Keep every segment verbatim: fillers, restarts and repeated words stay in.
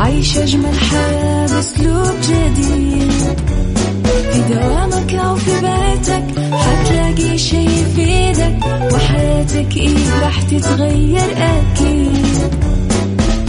عيش أجمل حياة بأسلوب جديد، في دوامك أو في بيتك حتلاقي شي يفيدك، وحياتك إيه راح تتغير أكيد.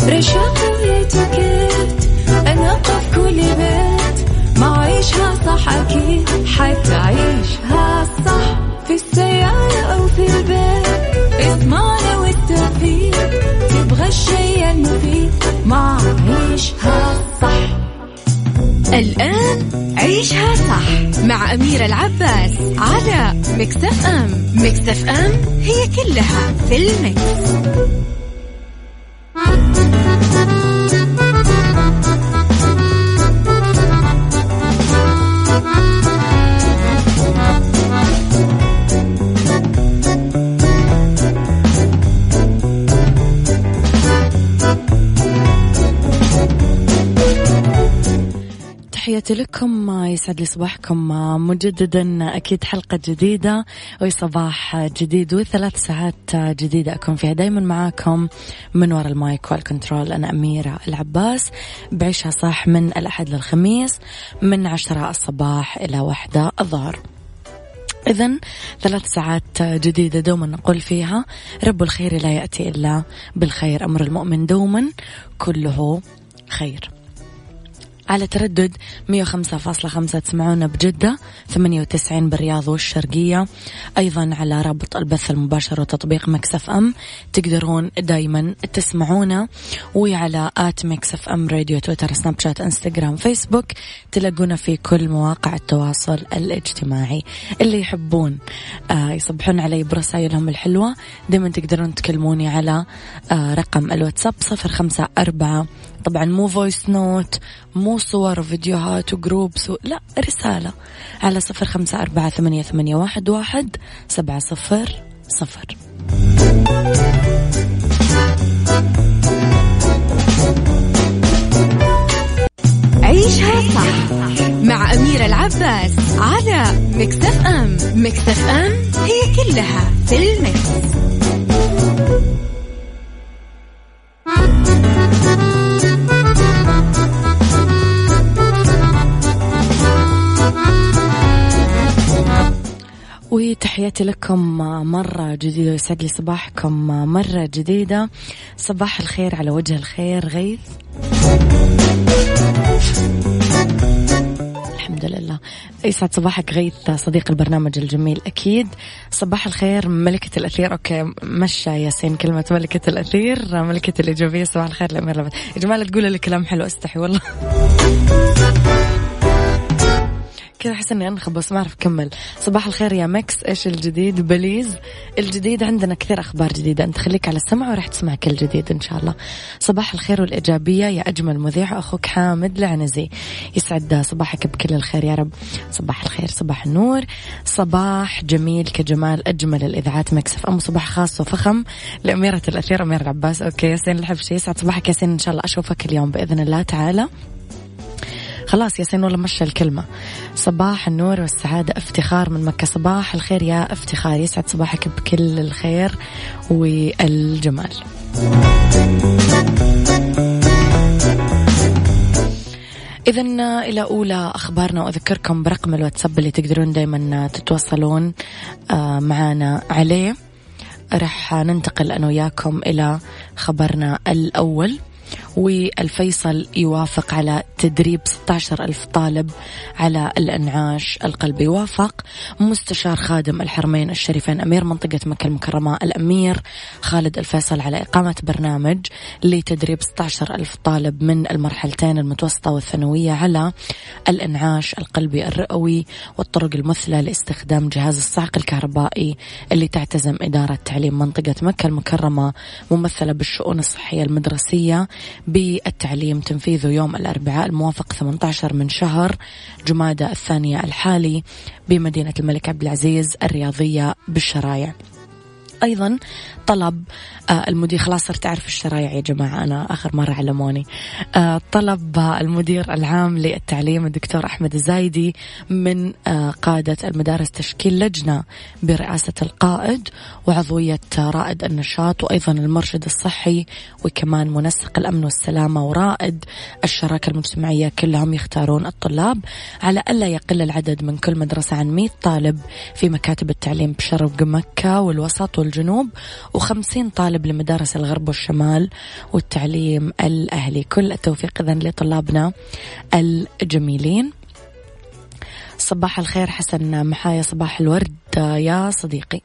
رشاق ويتوكيت أنا أقف كل بيت، ما عيشها صح أكيد حتعيشها صح، في السيارة أو في البيت اسمعنا والتوفيق، تبغى الشي المفيد مع عيشها صح. الآن عيشها صح مع أميرة العباس على mix إف إم. mix إف إم هي كلها في الميكس. تحياتي لكم، يسعد لي صباحكم مجددا، أكيد حلقة جديدة وصباح جديد وثلاث ساعات جديدة أكون فيها دايما معاكم من وراء المايك والكنترول. أنا أميرة العباس بعيشها صح من الأحد للخميس من عشرة الصباح إلى واحدة الظهر. إذن ثلاث ساعات جديدة دوما نقول فيها رب الخير لا يأتي إلا بالخير، أمر المؤمن دوما كله خير. على تردد مية وخمسة فاصلة خمسة تسمعونا بجدة، ثمانية وتسعين بالرياض والشرقية، أيضا على رابط البث المباشر وتطبيق mix إف إم تقدرون دايما تسمعونا، وعلى آت mix إف إم راديو، تويتر، سناب شات، انستغرام، فيسبوك، تلاقونا في كل مواقع التواصل الاجتماعي. اللي يحبون يصبحون علي برسائلهم الحلوة دايما تقدرون تكلموني على رقم الواتساب صفر خمسة أربعة، طبعا مو فويس نوت، مو صور وفيديوهات وجروبس و... لا، رسالة على صفر خمسة أربعة ثمانية ثمانية واحد واحد سبعة صفر صفر. عيشها صح مع أميرة العباس على mix إف إم. mix إف إم هي كلها في الميكس. وتحياتي لكم مرة جديدة، يسعد لي صباحكم مرة جديدة. صباح الخير على وجه الخير غيث، الحمد لله. يسعد صباحك غيث صديق البرنامج الجميل. أكيد صباح الخير ملكة الأثير. أوكي مشى ياسين كلمة ملكة الأثير، ملكة الإيجابية. صباح الخير لأمير لبت يا جماعة، تقول لي كلام حلو أستحي والله كذا أحس إني أنخبص، ما أعرف أكمل. صباح الخير يا مكس، إيش الجديد؟ بليز الجديد عندنا كثير أخبار جديدة، أنت خليك على السمع وراح تسمع كل جديد إن شاء الله. صباح الخير والإيجابية يا أجمل مذيع، أخوك حامد لعنزي، يسعد صباحك بكل الخير يا رب. صباح الخير، صباح النور، صباح جميل كجمال أجمل الإذاعات mix إف إم، صباح خاص وفخم لأميرة الأثير أميرة العباس. أوكي ياسين الحبشي، يسعد صباحك ياسين، إن شاء الله أشوفك اليوم بإذن الله تعالى. خلاص ياسين والله مشى الكلمة. صباح النور والسعادة، افتخار من مكة، صباح الخير يا افتخار، يسعد صباحك بكل الخير والجمال. إذن إلى أولى أخبارنا، وأذكركم برقم الواتساب اللي تقدرون دايما تتواصلون معنا عليه. رح ننتقل أنا وياكم إلى خبرنا الأول، والفيصل يوافق على تدريب ستة عشر ألف طالب على الإنعاش القلبي. وافق مستشار خادم الحرمين الشريفين أمير منطقة مكة المكرمة الأمير خالد الفيصل على إقامة برنامج لتدريب ستة عشر ألف طالب من المرحلتين المتوسطة والثانوية على الإنعاش القلبي الرئوي والطرق المثلى لاستخدام جهاز الصعق الكهربائي اللي تعتزم إدارة تعليم منطقة مكة المكرمة ممثلة بالشؤون الصحية المدرسية بالتعليم تنفيذه يوم الأربعاء الموافق ثمانية عشر من شهر جمادى الثانية الحالي بمدينة الملك عبد العزيز الرياضية بالشرايع. أيضا طلب المدير، خلاص صرت أعرف الشرايع يا جماعة أنا آخر مرة علموني، طلب المدير العام للتعليم الدكتور أحمد الزايدي من قادة المدارس تشكيل لجنة برئاسة القائد وعضوية رائد النشاط وأيضا المرشد الصحي وكمان منسق الأمن والسلامة ورائد الشراكة المجتمعية، كلهم يختارون الطلاب على ألا يقل العدد من كل مدرسة عن مئة طالب في مكاتب التعليم بشرق مكة والوسط والجنوب وخمسين طالب لمدارس الغرب والشمال والتعليم الأهلي. كل التوفيق إذن لطلابنا الجميلين. صباح الخير حسن محايا، صباح الورد يا صديقي.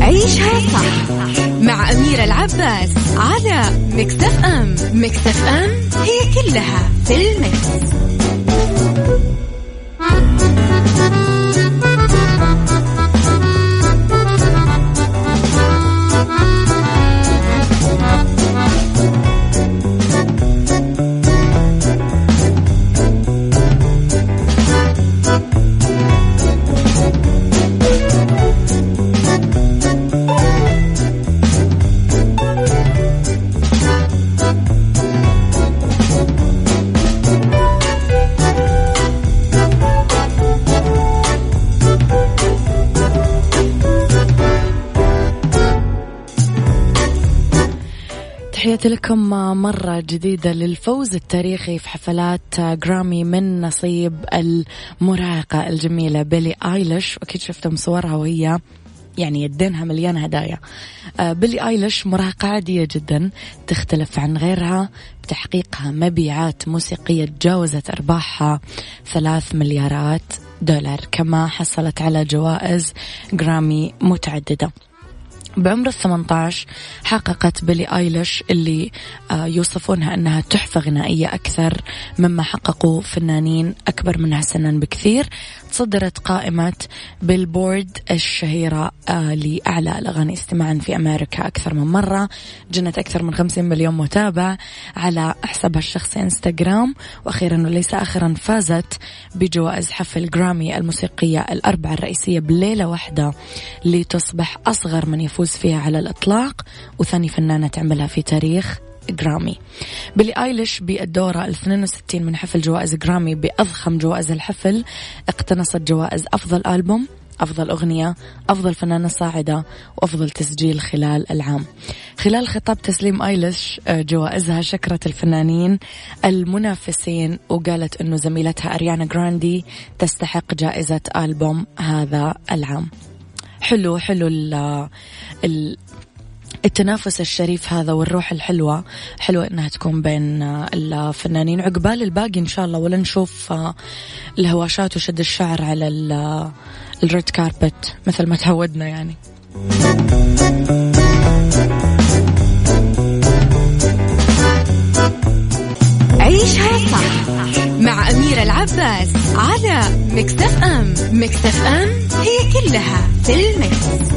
عيشها صح مع أميرة العباس على mix إف إم. mix إف إم هي كلها في الميكس. تحياتي لكم مرة جديدة للفوز التاريخي في حفلات جرامي من نصيب المراهقة الجميلة بيلي أيليش، وأكيد شفتم صورها وهي يعني يدينها مليان هدايا. بيلي أيليش مراهقة عادية جدا تختلف عن غيرها بتحقيقها مبيعات موسيقية تجاوزت أرباحها ثلاثة مليارات دولار، كما حصلت على جوائز جرامي متعددة. بعمر الثمانية عشر حققت بيلي أيليش اللي يوصفونها أنها تحفة غنائية أكثر مما حققوا فنانين أكبر منها سنا بكثير. تصدرت قائمة بيلبورد الشهيرة لأعلى الأغاني استماعا في أمريكا أكثر من مرة، جنت أكثر من خمسين مليون متابع على حسابها الشخصي إنستغرام، وأخيرا وليس آخرا فازت بجوائز حفل جرامي الموسيقية الأربعة الرئيسية بليلة واحدة لتصبح أصغر من يفوز فيها على الإطلاق وثاني فنانة تعملها في تاريخ جرامي. بيلي أيليش بالدورة الاثنين وستين من حفل جوائز جرامي بأضخم جوائز الحفل اقتنصت جوائز أفضل ألبوم، أفضل أغنية، أفضل فنانة صاعدة، وأفضل تسجيل خلال العام. خلال خطاب تسليم أيليش جوائزها شكرت الفنانين المنافسين وقالت أنه زميلتها أريانا غراندي تستحق جائزة ألبوم هذا العام. حلو حلو ال التنافس الشريف هذا والروح الحلوة، حلوة إنها تكون بين الفنانين. عقبال الباقي إن شاء الله، ولا نشوف الهواشات وشد الشعر على الريد كاربت مثل ما تعودنا يعني. عيشها صح مع أميرة العباس على mix إف إم. mix إف إم هي كلها في الميكس.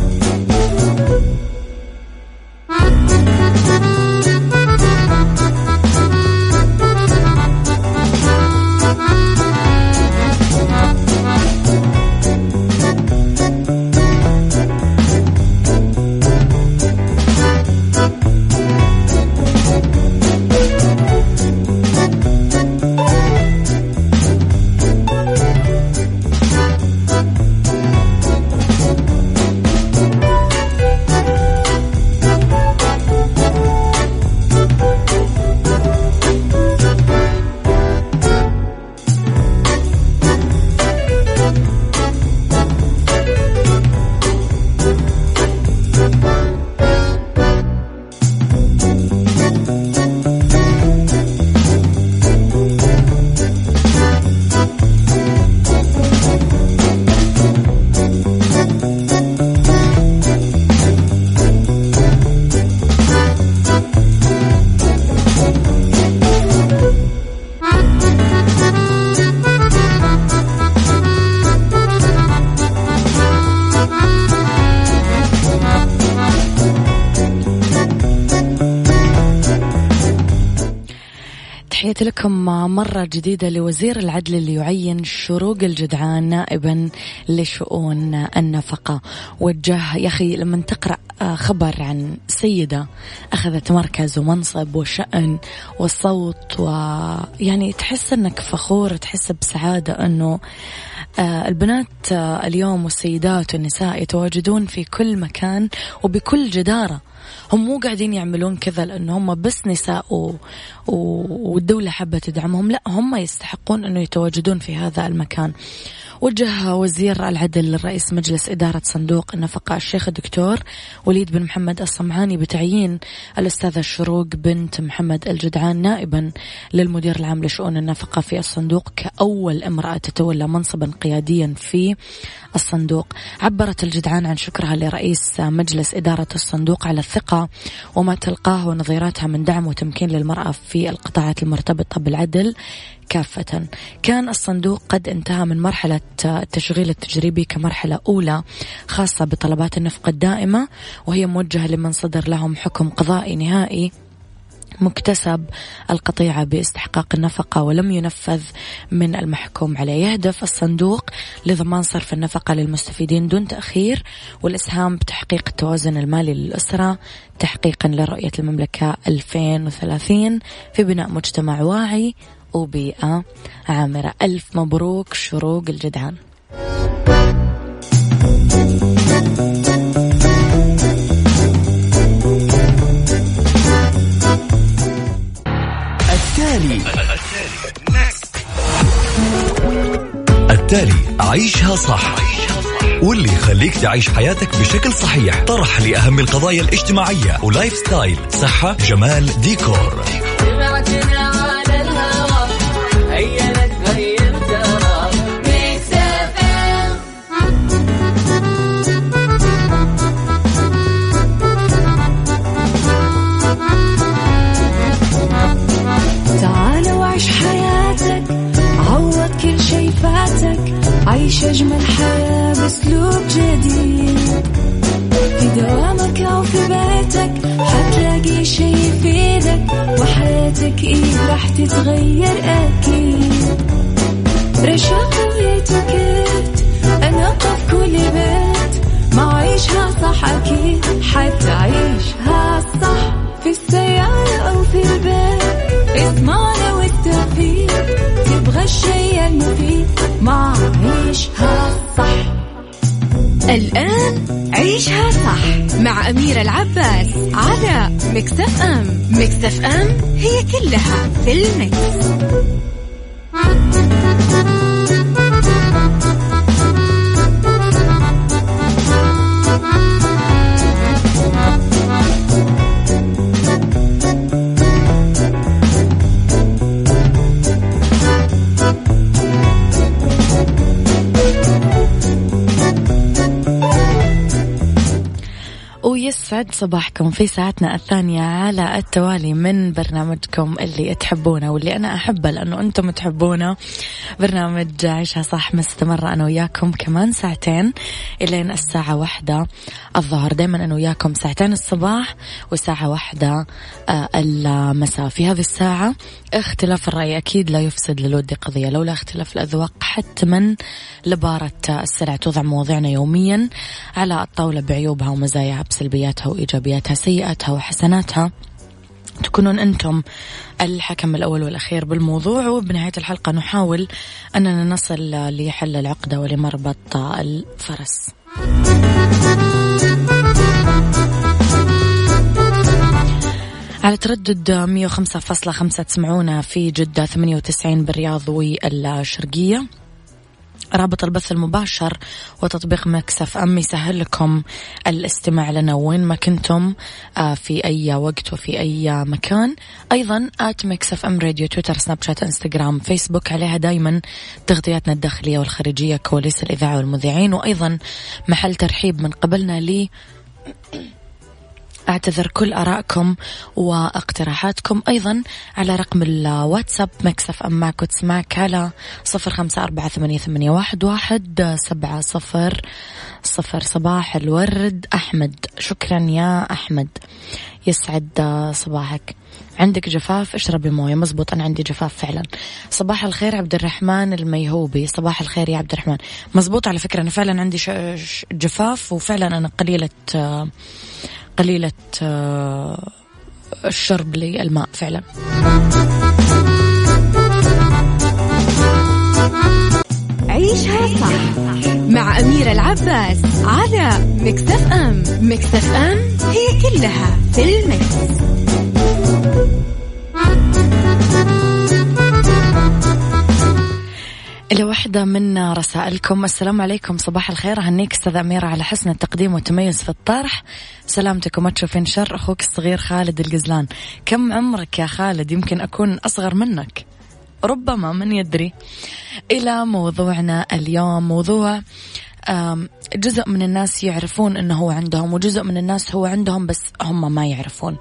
تحياتي لكم مرة جديدة لوزير العدل اللي يعين شروق الجدعان نائبا لشؤون النفقة. وجه يا أخي لما تقرأ خبر عن سيدة أخذت مركز ومنصب وشأن والصوت، ويعني تحس أنك فخور، تحس بسعادة أنه البنات اليوم والسيدات والنساء يتواجدون في كل مكان وبكل جدارة. هم مو قاعدين يعملون كذا لأن هم بس نساء و... و... والدولة حابة تدعمهم، لا هم يستحقون أنه يتواجدون في هذا المكان. وجه وزير العدل رئيس مجلس إدارة صندوق النفقة الشيخ الدكتور وليد بن محمد الصمعاني بتعيين الأستاذة شروق بنت محمد الجدعان نائبا للمدير العام لشؤون النفقة في الصندوق كأول امرأة تتولى منصبا قياديا في الصندوق. عبرت الجدعان عن شكرها لرئيس مجلس إدارة الصندوق على الثقة وما تلقاه ونظيراتها من دعم وتمكين للمرأة في القطاعات المرتبطة بالعدل كافة. كان الصندوق قد انتهى من مرحلة التشغيل التجريبي كمرحلة أولى خاصة بطلبات النفقة الدائمة، وهي موجهة لمن صدر لهم حكم قضائي نهائي مكتسب القطيعة باستحقاق النفقة ولم ينفذ من المحكوم عليه. يهدف الصندوق لضمان صرف النفقة للمستفيدين دون تأخير والإسهام بتحقيق التوازن المالي للأسرة تحقيقا لرؤية المملكة ألفين وثلاثين في بناء مجتمع واعي وبيئة عامرة. ألف مبروك شروق الجدعان. التالي التالي عيشها صح واللي يخليك تعيش حياتك بشكل صحيح. طرح لأهم القضايا الاجتماعية ولايف ستايل، صحة، جمال، ديكور. عيش أجمل حياة بأسلوب جديد، في دوامك أو في بيتك حتلاقي شي يفيدك وحياتك إيه راح تتغير أكيد. رشاق ويتكت أنا قف كل بيت ما عيشها صح أكيد حتعيشها صح، في السيارة أو في البيت اسمعنا والتوفيق تبغى الشيء المفيد ما عيشها صح. الآن عيشها صح مع أميرة العباس على mix إف إم. mix إف إم هي كلها في الميكس. يسعد صباحكم في ساعتنا الثانية على التوالي من برنامجكم اللي تحبونه واللي أنا أحبه لأنه أنتم تحبونه، برنامج عيشها صح. مستمرة أنا وياكم كمان ساعتين إلين الساعة واحدة الظهر، دايما أنا وياكم ساعتين الصباح وساعة واحدة المساء. في هذه الساعة اختلاف الرأي أكيد لا يفسد للود قضية، لولا اختلاف الأذواق حتما لبارة السلع. توضع مواضيعنا يوميا على الطاولة بعيوبها ومزاياها، بسلبياتها وإيجابياتها، سيئاتها وحسناتها. تكونون أنتم الحكم الأول والأخير بالموضوع، وبنهاية الحلقة نحاول أننا نصل لحل العقدة ولمربط الفرس. على تردد مية وخمسة فاصلة خمسة تسمعونا في جدة، ثمانية وتسعين بالرياض والشرقية. رابط البث المباشر وتطبيق mix إف إم يسهل لكم الاستماع لنا وين ما كنتم في أي وقت وفي أي مكان. أيضا آت mix إف إم راديو، تويتر، سناب شات، إنستغرام، فيسبوك، عليها دايما تغطياتنا الداخلية والخارجية، كواليس الإذاعة والمذيعين، وأيضا محل ترحيب من قبلنا لي أعتذر كل آرائكم واقتراحاتكم أيضا على رقم الواتساب مكسف أم ماك وتسمعك على صفر خمسة أربعة ثمانية ثمانية واحد واحد سبعة صفر صفر. صباح الورد أحمد، شكرا يا أحمد، يسعد صباحك. عندك جفاف اشربي مويه. مزبوط، انا عندي جفاف فعلا. صباح الخير عبد الرحمن الميهوبي. صباح الخير يا عبد الرحمن، مزبوط على فكره انا فعلا عندي جفاف، وفعلا انا قليله قليله الشرب للماء فعلا. عيشها صح مع أميرة العباس على mix إف إم. mix إف إم هي كلها في المكس. إلى واحدة من رسائلكم. السلام عليكم، صباح الخير، هنيك أستاذ أميرة على حسن التقديم والتميز في الطرح. سلامتكم، ما تشوفين شر. أخوك الصغير خالد القزلان. كم عمرك يا خالد؟ يمكن أكون أصغر منك، ربما، من يدري. إلى موضوعنا اليوم، موضوع جزء من الناس يعرفون أنه هو عندهم وجزء من الناس هو عندهم بس هم ما يعرفون.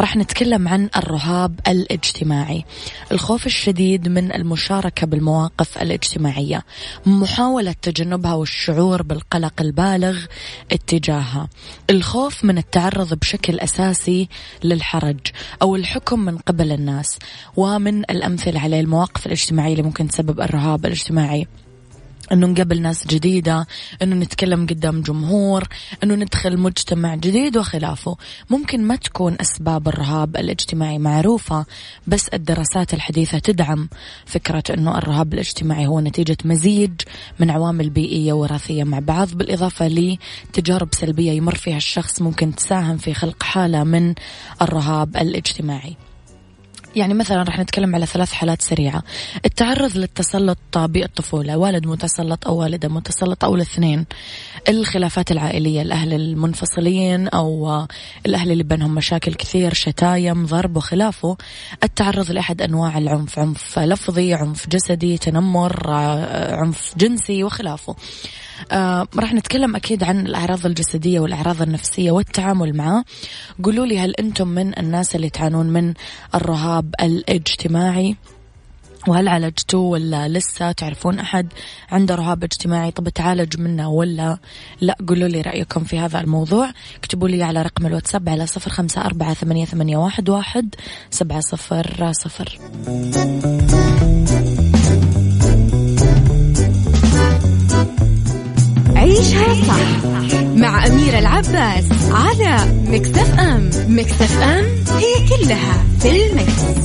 راح نتكلم عن الرهاب الاجتماعي، الخوف الشديد من المشاركة بالمواقف الاجتماعية، محاولة تجنبها والشعور بالقلق البالغ اتجاهها، الخوف من التعرض بشكل أساسي للحرج أو الحكم من قبل الناس، ومن الأمثلة على المواقف الاجتماعية اللي ممكن تسبب الرهاب الاجتماعي أنه نقابل ناس جديدة، أنه نتكلم قدام جمهور، أنه ندخل مجتمع جديد وخلافه. ممكن ما تكون أسباب الرهاب الاجتماعي معروفة، بس الدراسات الحديثة تدعم فكرة أنه الرهاب الاجتماعي هو نتيجة مزيج من عوامل بيئية وراثية مع بعض، بالإضافة لتجارب سلبية يمر فيها الشخص ممكن تساهم في خلق حالة من الرهاب الاجتماعي. يعني مثلا رح نتكلم على ثلاث حالات سريعة. التعرض للتسلط بالطفولة، والد متسلط أو والدة متسلط أو الاثنين. الخلافات العائلية، الأهل المنفصلين أو الأهل اللي بينهم مشاكل كثير، شتايم، ضرب وخلافه. التعرض لأحد أنواع العنف، عنف لفظي، عنف جسدي، تنمر، عنف جنسي وخلافه. آه، راح نتكلم أكيد عن الأعراض الجسدية والأعراض النفسية والتعامل معه. قولوا لي هل أنتم من الناس اللي تعانون من الرهاب الاجتماعي؟ وهل عالجتوه ولا لسه؟ تعرفون أحد عنده رهاب اجتماعي؟ طب تعالج منه ولا لا؟ قولوا لي رأيكم في هذا الموضوع. اكتبوا لي على رقم الواتساب على صفر خمسة أربعة ثمانية ثمانية واحد واحد سبعة صفر صفر. عيشها صح مع أميرة العباس على mix إف إم. mix إف إم هي كلها في المكس.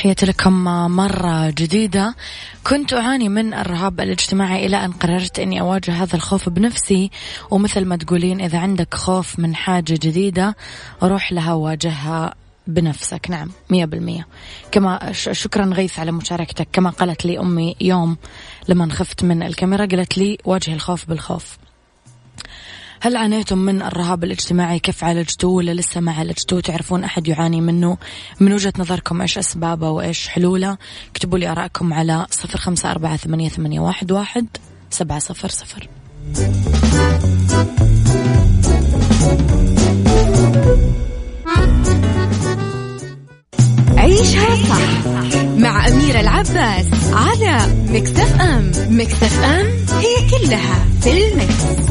تحياتي لكم مرة جديدة. كنت أعاني من الرهاب الاجتماعي إلى أن قررت أني أواجه هذا الخوف بنفسي، ومثل ما تقولين إذا عندك خوف من حاجة جديدة روح لها واجهها بنفسك. نعم مية بالمية. كما شكرا غيث على مشاركتك. كما قالت لي أمي يوم لما خفت من الكاميرا، قالت لي واجه الخوف بالخوف. هل عانيتم من الرهاب الاجتماعي؟ كيف عالجتوه ولا لسه ما عالجتوه؟ تعرفون أحد يعاني منه؟ من وجهة نظركم إيش أسبابه وإيش حلوله؟ اكتبوا لي آرائكم على صفر خمسة أربعة ثمانية ثمانية واحد واحد سبعة صفر صفر. عيشها صح مع أميرة العباس على mix إف إم. mix إف إم هي كلها في المكس.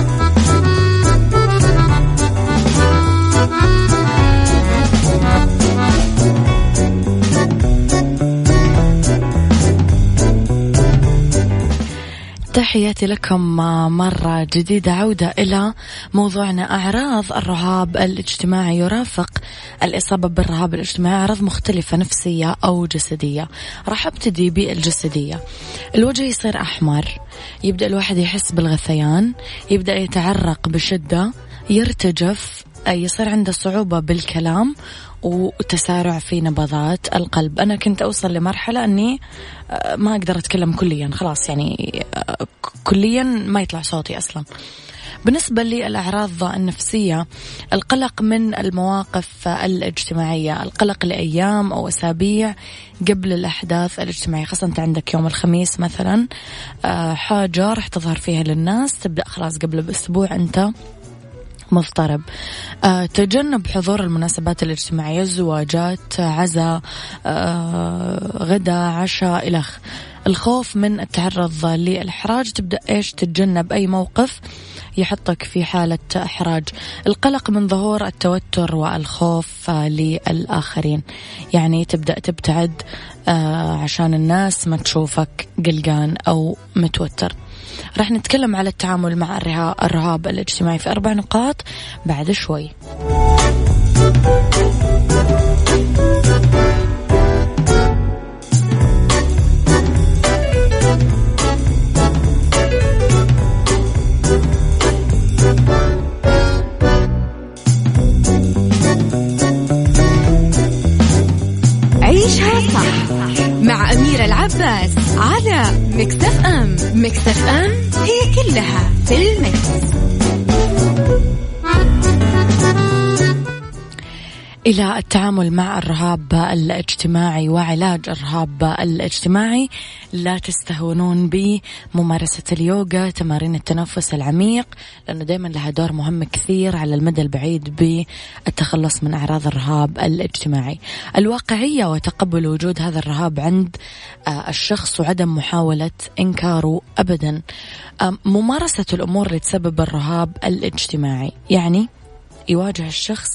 تحياتي لكم مرة جديدة. عودة إلى موضوعنا. أعراض الرهاب الاجتماعي. يرافق الإصابة بالرهاب الاجتماعي أعراض مختلفة نفسية أو جسدية. راح أبتدي بالجسدية. الوجه يصير أحمر، يبدأ الواحد يحس بالغثيان، يبدأ يتعرق بشدة، يرتجف، يصير عنده صعوبة بالكلام وتسارع في نبضات القلب. أنا كنت أوصل لمرحلة أني ما أقدر أتكلم كليا، خلاص يعني كليا ما يطلع صوتي أصلا. بالنسبة للأعراض النفسية، القلق من المواقف الاجتماعية، القلق لأيام أو أسابيع قبل الأحداث الاجتماعية، خاصة أنت عندك يوم الخميس مثلا حاجة رح تظهر فيها للناس، تبدأ خلاص قبل بأسبوع أنت مضطرب. أه تجنب حضور المناسبات الاجتماعية، زواجات، عزاء، أه غدا، عشاء إلخ. الخوف من التعرض للإحراج، تبدأ إيش تتجنب أي موقف يحطك في حالة إحراج. القلق من ظهور التوتر والخوف للآخرين، يعني تبدأ تبتعد أه عشان الناس ما تشوفك قلقان أو متوتر. راح نتكلم على التعامل مع الرهاب الاجتماعي في أربع نقاط بعد شوي. عيشها صح مع أميرة العباس على mix إف إم. mix إف إم هي كلها في المكس. إلى التعامل مع الرهاب الاجتماعي وعلاج الرهاب الاجتماعي، لا تستهونون بممارسة اليوغا، تمارين التنفس العميق، لأنه دايما لها دور مهم كثير على المدى البعيد بالتخلص من أعراض الرهاب الاجتماعي. الواقعية وتقبل وجود هذا الرهاب عند الشخص وعدم محاولة إنكاره أبدا. ممارسة الأمور اللي تسبب الرهاب الاجتماعي، يعني يواجه الشخص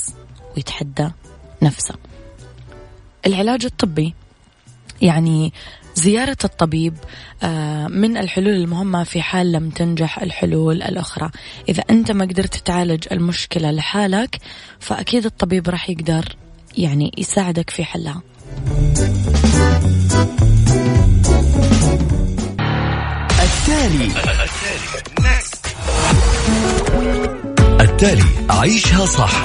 ويتحدى نفسه. العلاج الطبي، يعني زيارة الطبيب من الحلول المهمة في حال لم تنجح الحلول الأخرى. إذا أنت ما قدرت تعالج المشكلة لحالك فأكيد الطبيب راح يقدر يعني يساعدك في حلها. التالي التالي عيشها صح،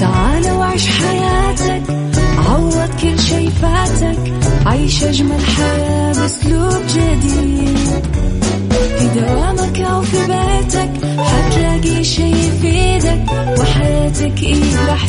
تعالوا عيش حياتك، عوض كل شي فاتك، عيش أجمل حياة بأسلوب جديد. في دوامك أو في بيتك حتلاقي شي يفيدك، وحياتك إيه راح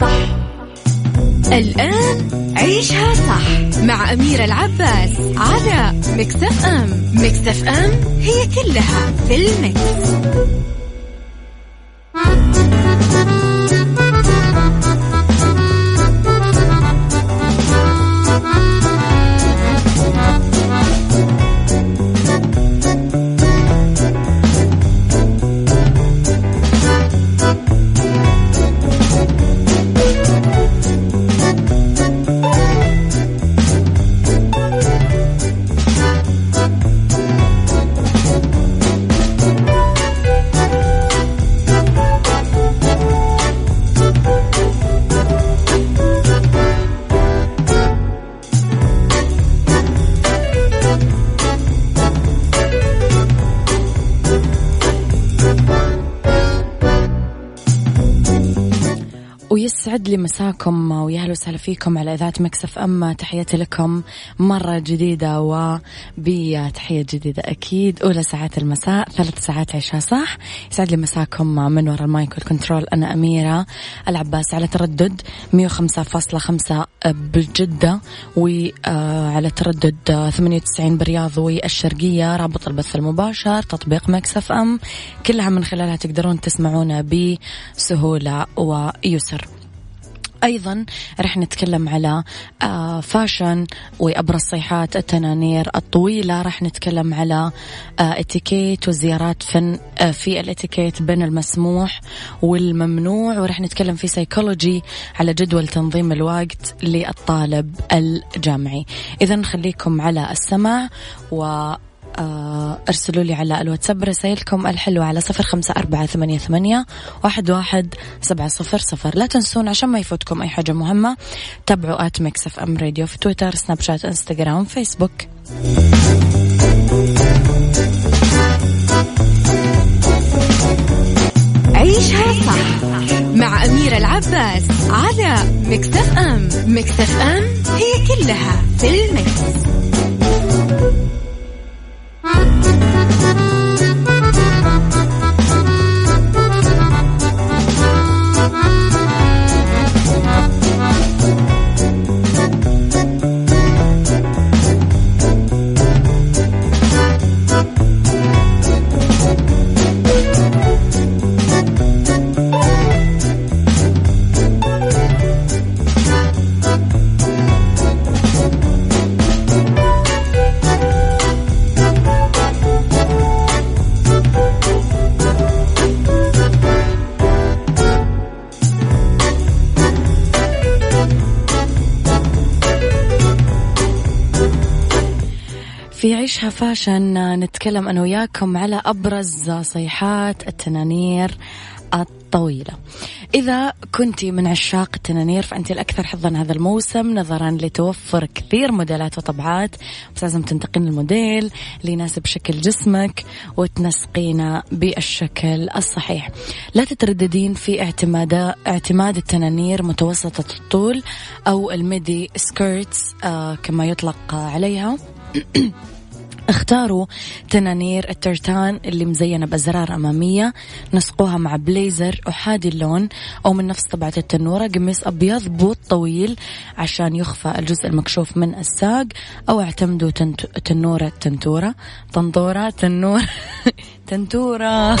صح. الآن عيشها صح مع أميرة العباس على mix إف إم. mix إف إم هي كلها في المكس. يسعد لي مساكم ويا اهلا وسهلا فيكم على إذاعة ميكس إف إم. تحياتي لكم مرة جديدة وبتحية جديدة أكيد. أولى ساعات المساء ثلاث ساعات عشاء صح. يسعد لي مساكم من وراء المايك والكنترول أنا أميرة العباس على تردد مية وخمسة فاصلة خمسة بجدة وعلى تردد ثمانية وتسعين بالرياض والشرقية. رابط البث المباشر تطبيق ميكس إف إم كلها من خلالها تقدرون تسمعونا بسهولة ويسر. أيضا رح نتكلم على فاشن وأبرز صيحات التنانير الطويلة. رح نتكلم على اتيكيت وزيارات فن في الاتيكيت بين المسموح والممنوع. ورح نتكلم في سيكولوجي على جدول تنظيم الوقت للطالب الجامعي. إذن خليكم على السماع و ارسلوا لي على الواتساب رسائلكم الحلوة على صفر خمسة أربعة ثمانية ثمانية واحد واحد سبعة صفر صفر. لا تنسون عشان ما يفوتكم أي حاجة مهمة تابعوا آت ميكس إف إم راديو في تويتر سناب شات إنستغرام فيسبوك. عيشها صح مع أميرة العباس على ميكس إف إم. ميكس إف إم هي كلها في الميكس. في عيشها فاشن نتكلم أنا وياكم على أبرز صيحات التنانير الطويلة. إذا كنت من عشاق التنانير فأنت الأكثر حظاً هذا الموسم نظراً لتوفر كثير موديلات وطبعات، بس لازم تنتقين الموديل اللي يناسب شكل جسمك وتنسقينه بالشكل الصحيح. لا تترددين في اعتماد اعتماد التنانير متوسطة الطول أو الميدي سكيرتس آه كما يطلق عليها. اختاروا تنانير الترتان اللي مزينة بأزرار أمامية، نسقوها مع بليزر أحادي اللون أو من نفس طبعة التنورة، قميص أبيض بوت طويل عشان يخفى الجزء المكشوف من الساق، أو اعتمدوا تنت... تنورة تنتورة تنطورة تنور تنتورة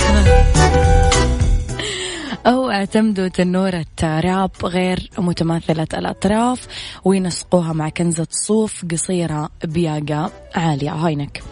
أو اعتمدوا تنورة راب غير متماثلة الأطراف وينسقوها مع كنزة صوف قصيرة بياقة عالية هاينك.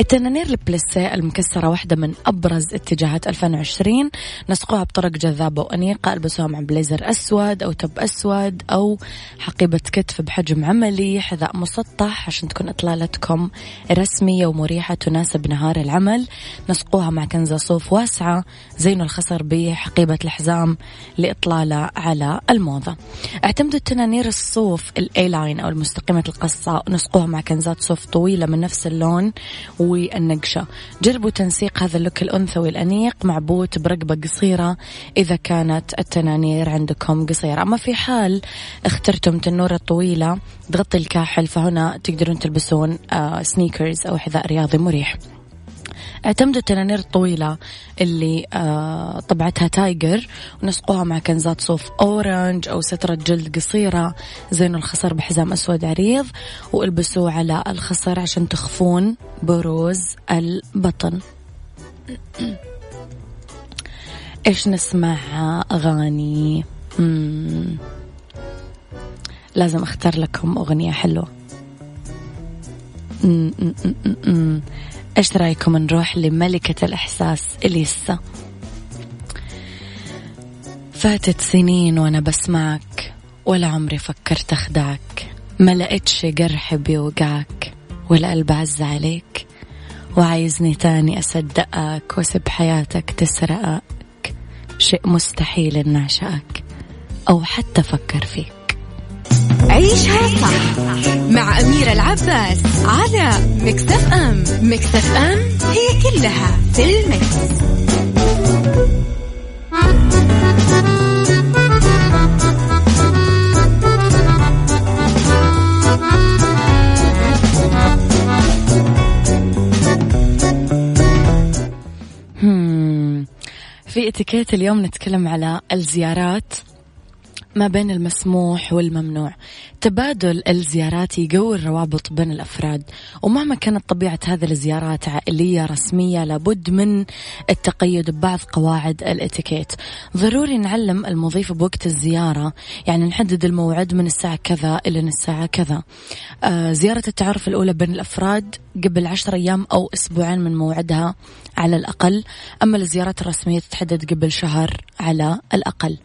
التنانير البليسيه المكسرة واحدة من أبرز اتجاهات ألفين وعشرين، نسقوها بطرق جذابة وأنيقة، ألبسوها مع بليزر أسود أو توب أسود أو حقيبة كتف بحجم عملي، حذاء مسطح عشان تكون إطلالتكم رسمية ومريحة تناسب نهار العمل، نسقوها مع كنزة صوف واسعة، زينوا الخصر بحقيبة الحزام لإطلالة على الموضة. اعتمدوا التنانير الصوف الأيلاين أو المستقيمة القصة، نسقوها مع كنزات صوف طويلة من نفس اللون والنقشة. جربوا تنسيق هذا اللوك الأنثوي الأنيق مع بوت برقبة قصيرة إذا كانت التنانير عندكم قصيرة. أما في حال اخترتم تنورة طويلة تغطي الكاحل فهنا تقدرون تلبسون سنيكرز أو حذاء رياضي مريح. اعتمدوا التنانير الطويلة اللي طبعتها تايجر ونسقوها مع كنزات صوف أورنج أو سترة جلد قصيرة، زينوا الخصر بحزام أسود عريض والبسوه على الخصر عشان تخفون بروز البطن. إيش نسمع أغاني؟ مم. لازم أختار لكم أغنية حلوة. مم. مم. مم. ايش رايكم نروح لملكة الإحساس إليسا؟ فاتت سنين وانا بسمعك ولا عمري فكرت اخدعك، ما لقيتش جرح بيوجعك ولا قلب عز عليك وعايزني تاني اصدقك واسيب حياتك تسرقك، شيء مستحيل ان اعشقك او حتى افكر فيك. عيشها صح مع أميرة العباس على ميكس إف إم. ميكس إف إم هي كلها في الميكس. في اتيكيت اليوم نتكلم على الزيارات ما بين المسموح والممنوع. تبادل الزيارات يقوي الروابط بين الأفراد، ومهما كانت طبيعة هذه الزيارات عائلية رسمية لابد من التقيد ببعض قواعد الاتيكيت. ضروري نعلم المضيف بوقت الزيارة، يعني نحدد الموعد من الساعة كذا إلى الساعة كذا. آه زيارة التعارف الأولى بين الأفراد قبل عشر أيام أو أسبوعين من موعدها على الأقل، أما الزيارات الرسمية تتحدد قبل شهر على الأقل.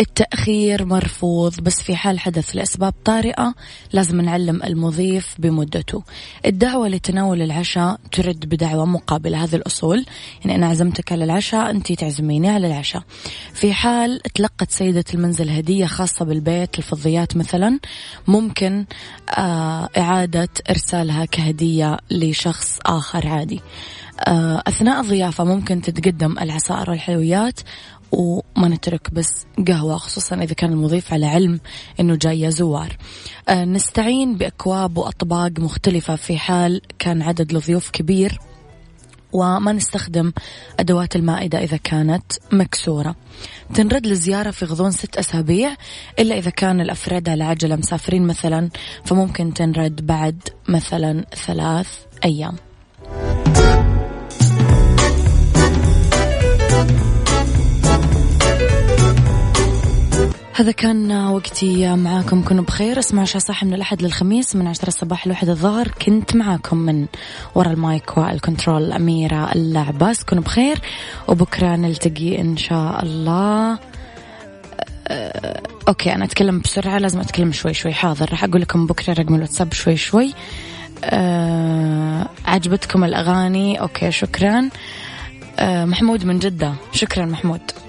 التأخير مرفوض، بس في حال حدث لأسباب طارئة لازم نعلم المضيف بمدته. الدعوة لتناول العشاء ترد بدعوة مقابلة، هذه الأصول، يعني أنا عزمتك على العشاء أنتي تعزميني على العشاء. في حال تلقت سيدة المنزل هدية خاصة بالبيت، الفضيات مثلا، ممكن آه إعادة إرسالها كهدية لشخص آخر عادي. أثناء الضيافة ممكن تتقدم العصائر والحلويات، وما نترك بس قهوة، خصوصا إذا كان المضيف على علم أنه جاي زوار. نستعين بأكواب وأطباق مختلفة في حال كان عدد الضيوف كبير، وما نستخدم أدوات المائدة إذا كانت مكسورة. تنرد الزيارة في غضون ست أسابيع، إلا إذا كان الأفراد على عجلة مسافرين مثلا، فممكن تنرد بعد مثلا ثلاث أيام. هذا كان وقتي معاكم، كنوا بخير. اسمعوا عشاء صاحي من الأحد للخميس من عشرة الصباح لوحدة الظهر. كنت معاكم من وراء المايك والكنترول أميرة العباس. كنوا بخير، وبكرة نلتقي إن شاء الله. أه أوكي أنا أتكلم بسرعة، لازم أتكلم شوي شوي. حاضر، راح أقول لكم بكرة رقم الواتساب شوي شوي. أه عجبتكم الأغاني؟ أوكي شكرا. أه محمود من جدة، شكرا محمود.